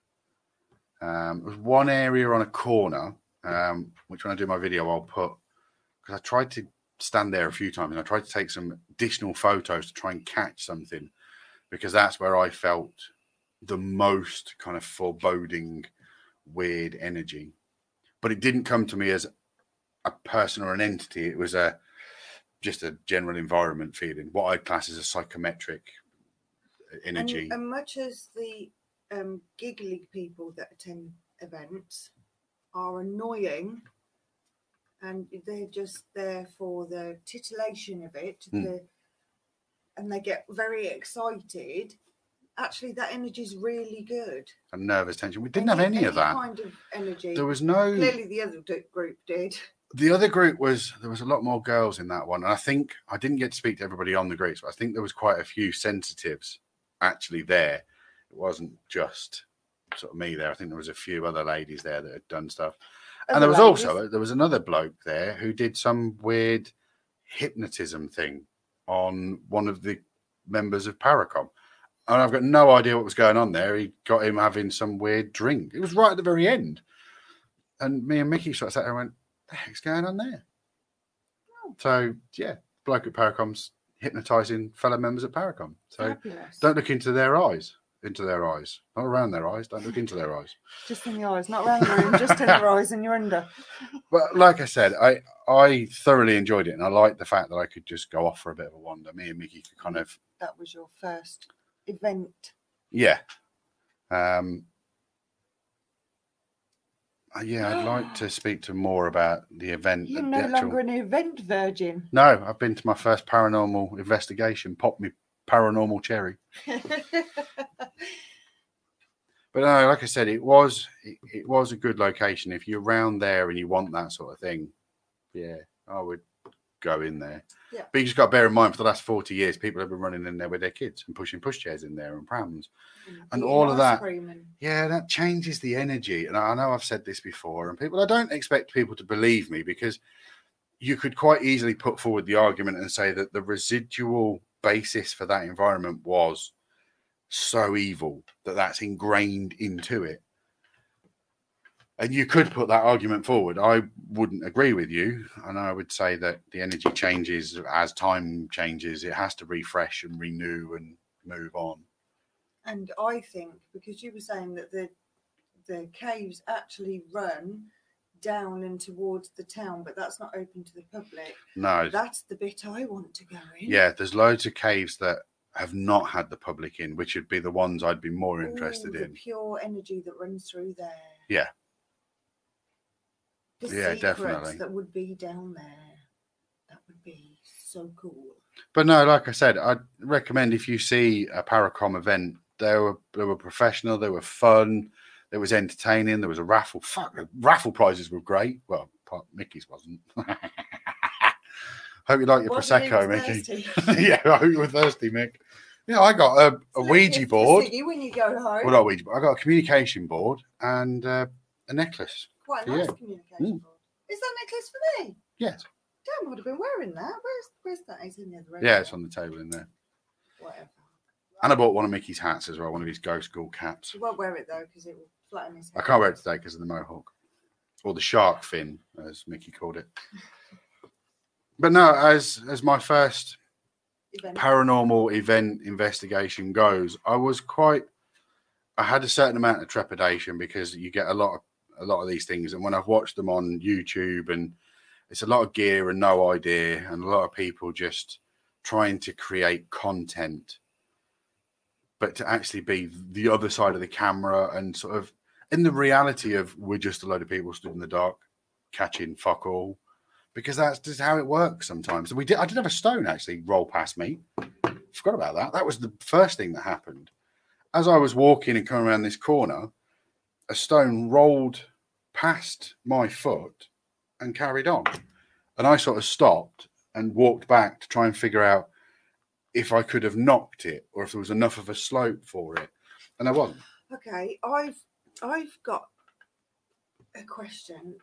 There was one area on a corner, which when I do my video, I'll put, because I tried to stand there a few times and I tried to take some additional photos to try and catch something, because that's where I felt the most kind of foreboding, weird energy. But it didn't come to me as a person or an entity. It was just a general environment feeling, what I'd class as a psychometric energy. And much as the giggly people that attend events are annoying, and they're just there for the titillation of it, and they get very excited. Actually, that energy is really good. And nervous tension. We didn't have any of that kind of energy. There was no. Clearly, the other group did. The other group there was a lot more girls in that one, and I think I didn't get to speak to everybody on the groups, but I think there was quite a few sensitives actually there. It wasn't just sort of me there. I think there was a few other ladies there that had done stuff. And there was another bloke there who did some weird hypnotism thing on one of the members of Paracom. And I've got no idea what was going on there. He got him having some weird drink. It was right at the very end. And me and Mickey sort of sat there and went, what the heck's going on there? Oh. So, yeah, bloke at Paracom's hypnotising fellow members of Paracom. So fabulous. Don't look into their eyes. Into their eyes, not around their eyes. Don't look into their eyes. Just in the eyes, not around the room. Just in their eyes, and you're under. But like I said, I thoroughly enjoyed it, and I liked the fact that I could just go off for a bit of a wander. Me and Mickey could kind of. That was your first event. Yeah. Yeah, I'd like to speak to more about the event. You're no longer an event virgin. No, I've been to my first paranormal investigation. Pop me paranormal cherry. But no, like I said, it was a good location. If you're around there and you want that sort of thing, yeah, I would go in there. Yeah. But you just got to bear in mind, for the last 40 years, people have been running in there with their kids and pushing pushchairs in there and prams and all of that. Yeah, that changes the energy. And I know I've said this before, and I don't expect people to believe me, because you could quite easily put forward the argument and say that the residual basis for that environment was so evil that that's ingrained into it, and you could put that argument forward. I wouldn't agree with you, and I would say that the energy changes as time changes. It has to refresh and renew and move on. And I think, because you were saying that the caves actually run down and towards the town, but that's not open to the public. No, that's the bit I want to go in. Yeah, there's loads of caves that have not had the public in, which would be the ones I'd be more interested in. Pure energy that runs through there. Yeah. The yeah, definitely. That would be down there. That would be so cool. But no, like I said, I'd recommend, if you see a Paracom event, they were professional, they were fun, there was entertaining, there was a raffle. Fuck, raffle prizes were great. Well, Mickey's wasn't. Hope you like your Prosecco, Mickey. Yeah, I hope you were thirsty, Mick. Yeah, I got a Ouija board. When you go home. Well, not Ouija board. I got a communication board and a necklace. Quite a nice communication board. Is that necklace for me? Yes. Dan would have been wearing that. Where's that? It's in the other room. Yeah, it's on the table in there. Whatever. And I bought one of Mickey's hats as well, one of his ghost school caps. You won't wear it, though, because it will flatten his head. I can't wear it today because of the mohawk. Or the shark fin, as Mickey called it. But no, as my first paranormal event investigation goes, I had a certain amount of trepidation, because you get a lot of these things, and when I've watched them on YouTube, and it's a lot of gear and no idea, and a lot of people just trying to create content, but to actually be the other side of the camera and sort of in the reality of, we're just a load of people stood in the dark catching fuck all. Because that's just how it works sometimes. And I did have a stone actually roll past me. Forgot about that. That was the first thing that happened. As I was walking and coming around this corner, a stone rolled past my foot and carried on. And I sort of stopped and walked back to try and figure out if I could have knocked it or if there was enough of a slope for it. And there wasn't. Okay, I've got a question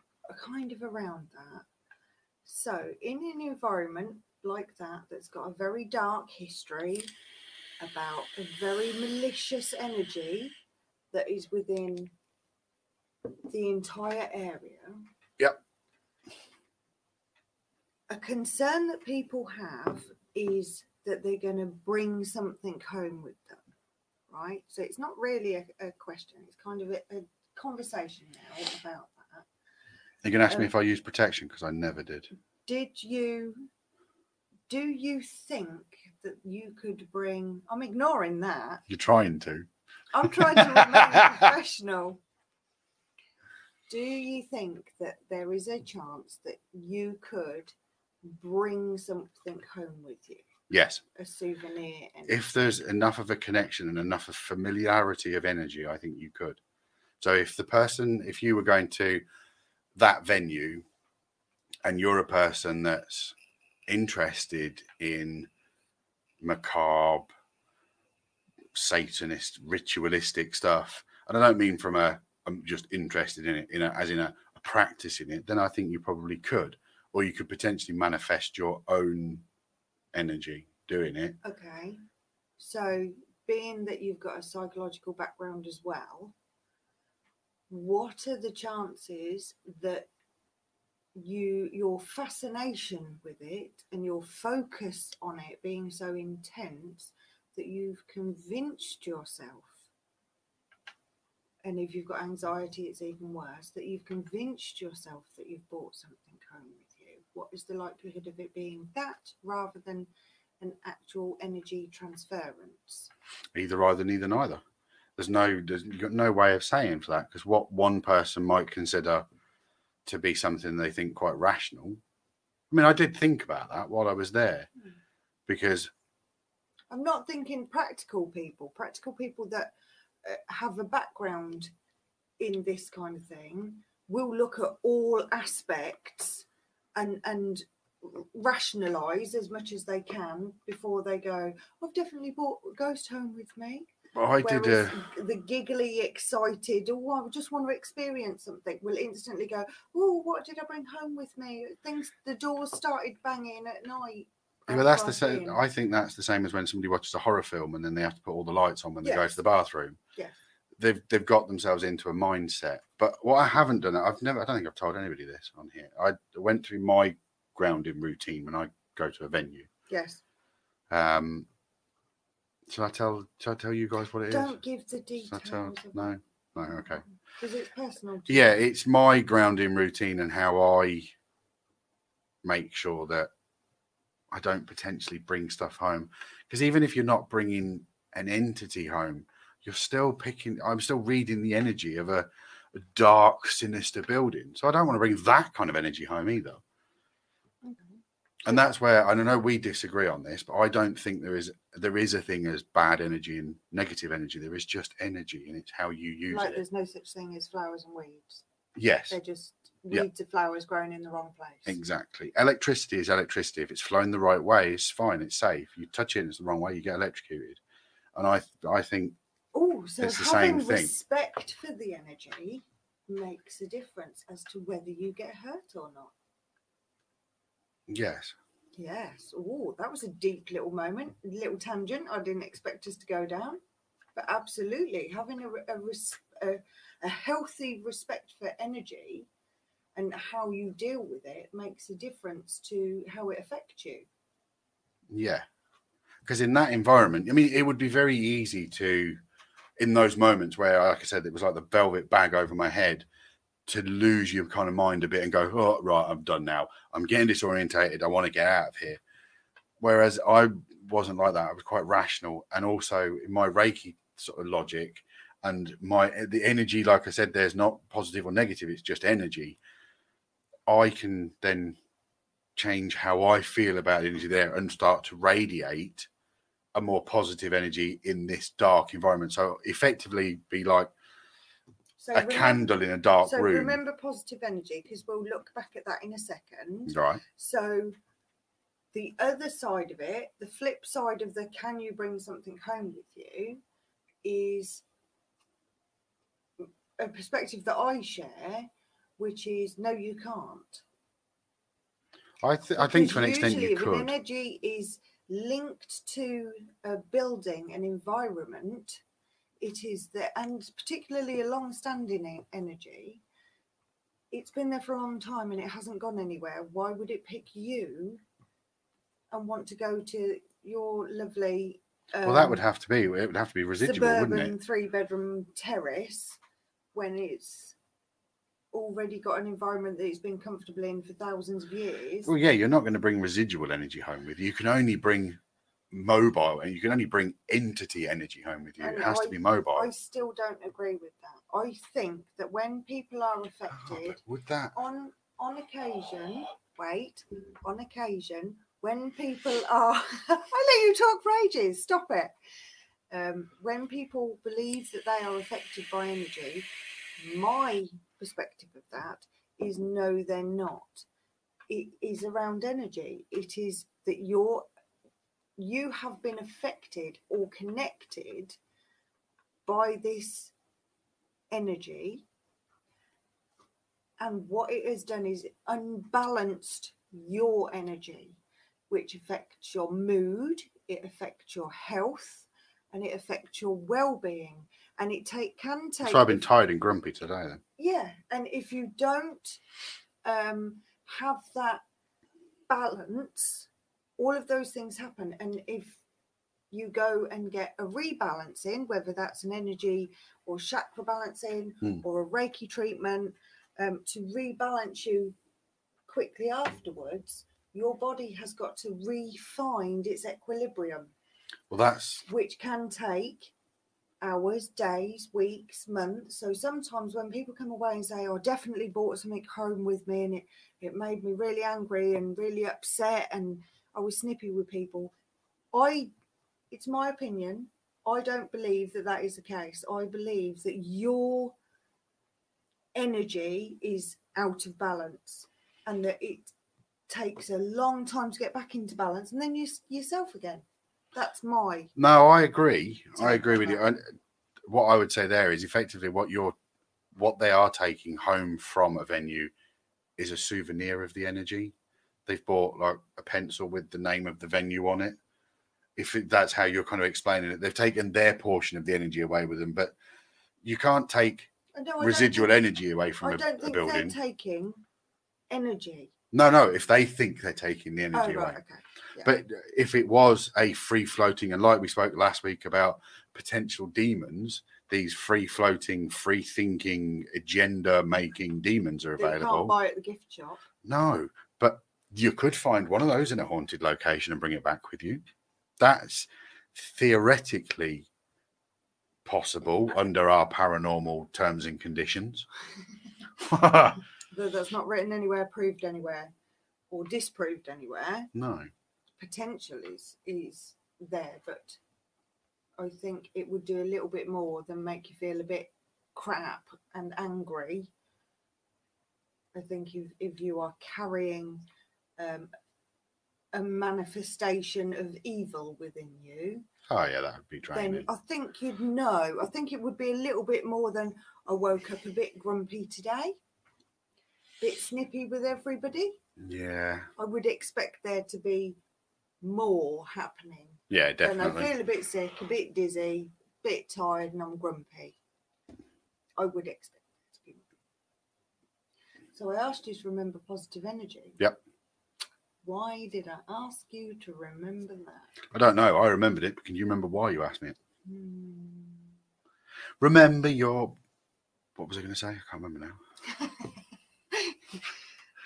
kind of around that. So, in an environment like that, that's got a very dark history about a very malicious energy that is within the entire area. Yep. A concern that people have is that they're going to bring something home with them, right? So, it's not really a question. It's kind of a conversation now about that. You're going to ask me if I used protection, because I never did. Do you think that you could bring... I'm ignoring that. You're trying to. I'm trying to remain professional. Do you think that there is a chance that you could bring something home with you? Yes. A souvenir. If there's enough of a connection and enough of familiarity of energy, I think you could. So if you were going to... that venue, and you're a person that's interested in macabre, satanist, ritualistic stuff, and I don't mean from I'm just interested in it, as in a practice in it, then I think you probably could, or you could potentially manifest your own energy doing it. Okay. So being that you've got a psychological background as well, what are the chances that your fascination with it and your focus on it being so intense that you've convinced yourself, and if you've got anxiety it's even worse, that you've convinced yourself that you've brought something home with you? What is the likelihood of it being that rather than an actual energy transference? Either, neither, neither. You've got no way of saying for that, because what one person might consider to be something they think quite rational. I mean, I did think about that while I was there, because I'm not thinking practical people that have a background in this kind of thing will look at all aspects and rationalize as much as they can before they go, I've definitely brought a ghost home with me. Well, the giggly, excited, oh, I just want to experience something, will instantly go, oh, what did I bring home with me? Things, the doors started banging at night. Yeah, well, that's the same. I think that's the same as when somebody watches a horror film and then they have to put all the lights on when they go to the bathroom. Yeah, they've got themselves into a mindset. But what I haven't done, I don't think I've told anybody this on here. I went through my grounding routine when I go to a venue. Yes. Shall I tell you guys what it is? Don't give the details. No, okay. Because it's personal. Yeah, it's my grounding routine and how I make sure that I don't potentially bring stuff home. Because even if you're not bringing an entity home, you're still I'm still reading the energy of a dark, sinister building. So I don't want to bring that kind of energy home either. Okay. And that's where, I don't know, we disagree on this, but I don't think there is a thing as bad energy and negative energy. There is just energy, and it's how you use it. Like there's no such thing as flowers and weeds. Yes. They're just weeds of flowers growing in the wrong place. Exactly. Electricity is electricity. If it's flowing the right way, it's fine. It's safe. You touch it and it's the wrong way, you get electrocuted. And I think it's the same thing. Respect for the energy makes a difference as to whether you get hurt or not. Yes. Oh, that was a deep little moment, little tangent I didn't expect us to go down, but absolutely having a healthy respect for energy and how you deal with it makes a difference to how it affects you. Yeah, because in that environment, I mean, it would be very easy to, in those moments where, like I said, it was like the velvet bag over my head, to lose your kind of mind a bit and go, oh, right, I'm done now. I'm getting disorientated. I want to get out of here. Whereas I wasn't like that. I was quite rational. And also in my Reiki sort of logic and the energy, like I said, there's not positive or negative. It's just energy. I can then change how I feel about energy there and start to radiate a more positive energy in this dark environment. So effectively be like, candle in a dark room. So remember positive energy, because we'll look back at that in a second. Right. So the other side of it, the flip side of the can you bring something home with you, is a perspective that I share, which is no, you can't. I think to an extent you could. If energy is linked to a building, an environment, it is there, and particularly a long-standing energy. It's been there for a long time and it hasn't gone anywhere. Why would it pick you and want to go to your lovely? Well, it would have to be residual, suburban, wouldn't it? 3-bedroom terrace, when it's already got an environment that it's been comfortable in for thousands of years. Well, yeah, you're not going to bring residual energy home with you. You can only bring mobile, and you can only bring entity energy home with you. It has to be mobile. I still don't agree with that. I think that when people are affected, on occasion, when people are, I let you talk for ages. Stop it. When people believe that they are affected by energy, my perspective of that is no, they're not. It is around energy. It is that you have been affected or connected by this energy, and what it has done is unbalanced your energy, which affects your mood, it affects your health, and it affects your well-being, and it can take. So I've been tired and grumpy today then. Yeah, and if you don't have that balance, all of those things happen. And if you go and get a rebalancing, whether that's an energy or chakra balancing or a Reiki treatment, to rebalance you quickly afterwards, your body has got to re-find its equilibrium. Well, which can take hours, days, weeks, months. So sometimes when people come away and say, oh, I definitely brought something home with me and it made me really angry and really upset and I was snippy with people, it's my opinion, I don't believe that that is the case. I believe that your energy is out of balance and that it takes a long time to get back into balance, and then you're yourself again. That's my... No, I agree. I agree with you. What I would say there is effectively what they are taking home from a venue is a souvenir of the energy. They've bought like a pencil with the name of the venue on it. If that's how you're kind of explaining it, they've taken their portion of the energy away with them, but you can't take residual energy away from a building. I don't think they're taking energy. No, if they think they're taking the energy away. Okay. Yeah. But if it was a free-floating, and like we spoke last week about potential demons, these free-floating, free-thinking, agenda-making demons are available. You can't buy at the gift shop. No, but you could find one of those in a haunted location and bring it back with you. That's theoretically possible under our paranormal terms and conditions. That's not written anywhere, proved anywhere, or disproved anywhere. No. Potential is there, but I think it would do a little bit more than make you feel a bit crap and angry. I think if you are carrying a manifestation of evil within you. Oh, yeah, that would be draining. Then I think you'd know. I think it would be a little bit more than I woke up a bit grumpy today. Bit snippy with everybody. Yeah, I would expect there to be more happening. Yeah, definitely. And I feel a bit sick, a bit dizzy, a bit tired, and I'm grumpy. I would expect it to be more. So I asked you to remember positive energy. Yep. Why did I ask you to remember that? I don't know. I remembered it, but can you remember why you asked me it? Remember your... What was I going to say? I can't remember now.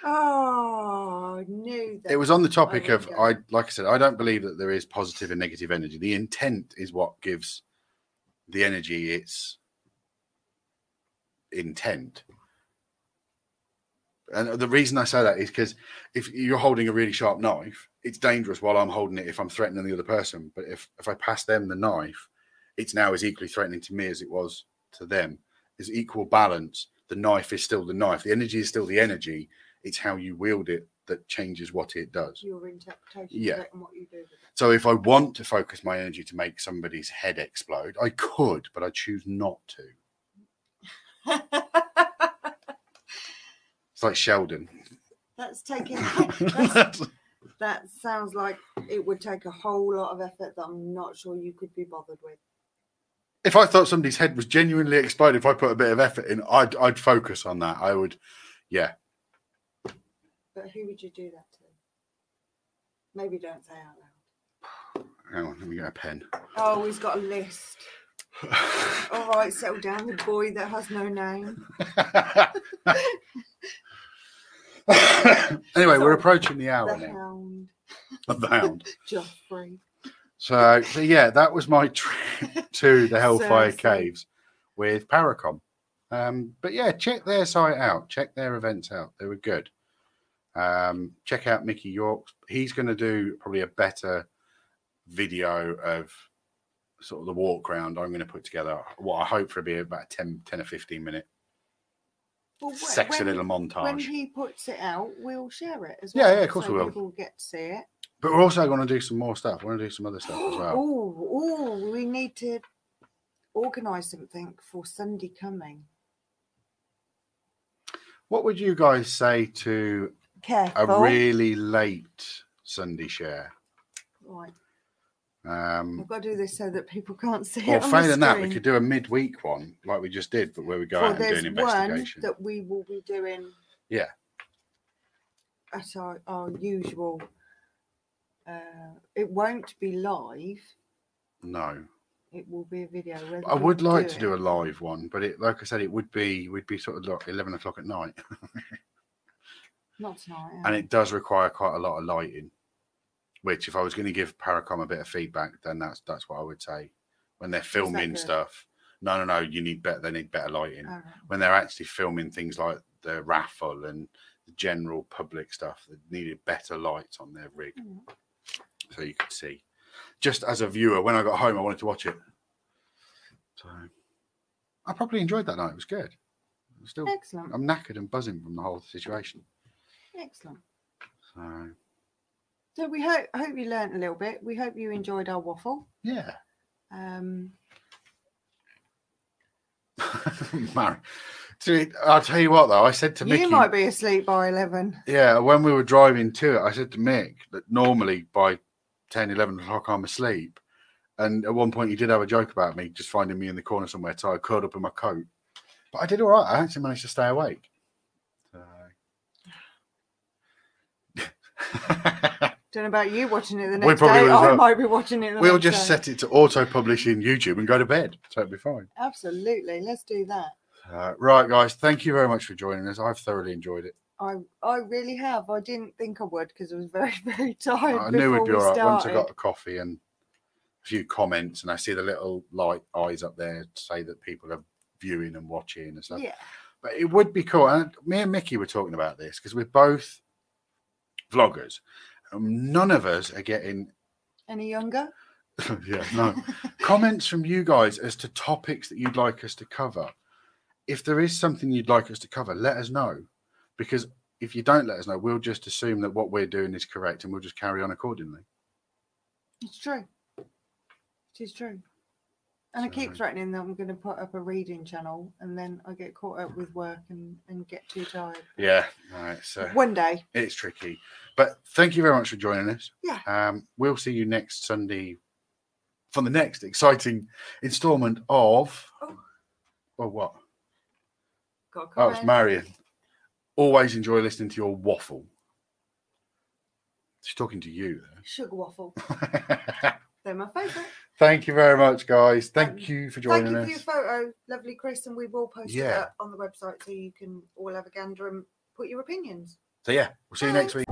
Oh, I knew that. It was on the topic of, like I said, I don't believe that there is positive and negative energy. The intent is what gives the energy its intent. And the reason I say that is because if you're holding a really sharp knife, it's dangerous while I'm holding it if I'm threatening the other person. But if I pass them the knife, it's now as equally threatening to me as it was to them. There's equal balance. The knife is still the knife. The energy is still the energy. It's how you wield it that changes what it does. Your interpretation of it and what you do with it. So if I want to focus my energy to make somebody's head explode, I could, but I choose not to. It's like Sheldon. That sounds like it would take a whole lot of effort that I'm not sure you could be bothered with. If I thought somebody's head was genuinely exploding, if I put a bit of effort in, I'd focus on that. I would, yeah. But who would you do that to? Maybe don't say out loud. Hang on, let me get a pen. Oh, he's got a list. All right, settle down, the boy that has no name. Anyway, we're approaching the hour now. The hound. Joffrey. So yeah, that was my trip to the Hellfire Caves with Paracom. But yeah, check their site out. Check their events out. They were good. Check out Mickey York. He's going to do probably a better video of sort of the walk round. I'm going to put together what I hope for be about 10 or 15 minute sexy little montage. When he puts it out, we'll share it as well. Yeah, of course we will. People get to see it. But we're also going to do some more stuff. We're going to do some other stuff as well. Oh, we need to organise something for Sunday coming. What would you guys say to a really late Sunday share? Right. I've got to do this so that people can't see it on the screen. Or failing that, we could do a midweek one like we just did, but where we go out and do an investigation. There's one that we will be doing at our usual... it won't be live. No. It will be a video. I would like to do a live one, but like I said, it would be sort of like 11 o'clock at night. Not tonight. And it does require quite a lot of lighting, which if I was going to give Paracom a bit of feedback, then that's what I would say. when they're filming stuff. No, no, no. You need better. They need better lighting. Right. When they're actually filming things like the raffle and the general public stuff, they needed better lights on their rig, so you could see. Just as a viewer, when I got home, I wanted to watch it. So I probably enjoyed that night. It was good. I'm still excellent. I'm knackered and buzzing from the whole situation. Excellent. So we hope you learnt a little bit. We hope you enjoyed our waffle. Yeah. I'll tell you what though, I said to Mickey, you might be asleep by 11. Yeah, when we were driving to it, I said to Mick that normally by 10, 11 o'clock I'm asleep. And at one point he did have a joke about me just finding me in the corner somewhere tired, curled up in my coat. But I did all right. I actually managed to stay awake. Don't know about you watching it the next day. I might be watching it the next day. We'll just set it to auto-publish in YouTube and go to bed. So it'll be fine. Absolutely. Let's do that. Right, guys. Thank you very much for joining us. I've thoroughly enjoyed it. I really have. I didn't think I would because I was very, very tired. I knew we'd be all right once I got a coffee and a few comments, and I see the little light eyes up there to say that people are viewing and watching and stuff. Yeah. But it would be cool. And me and Mickey were talking about this because we're both vloggers. None of us are getting any younger. Yeah, no. Comments from you guys as to topics that you'd like us to cover. If there is something you'd like us to cover, let us know, because if you don't let us know, we'll just assume that what we're doing is correct and we'll just carry on accordingly. It's true. It is true. And I keep threatening that I'm going to put up a reading channel, and then I get caught up with work and get too tired. Yeah, right. So one day it's tricky. But thank you very much for joining us. Yeah. We'll see you next Sunday for the next exciting instalment of. Oh, well, what? Oh, it's Marion. Always enjoy listening to your waffle. She's talking to you though. Sugar waffle. They're my favourite. Thank you very much, guys. Thank you for joining us. Thank you for your photo, lovely Chris, and we will post it up on the website so you can all have a gander and put your opinions. So yeah, we'll see you next week.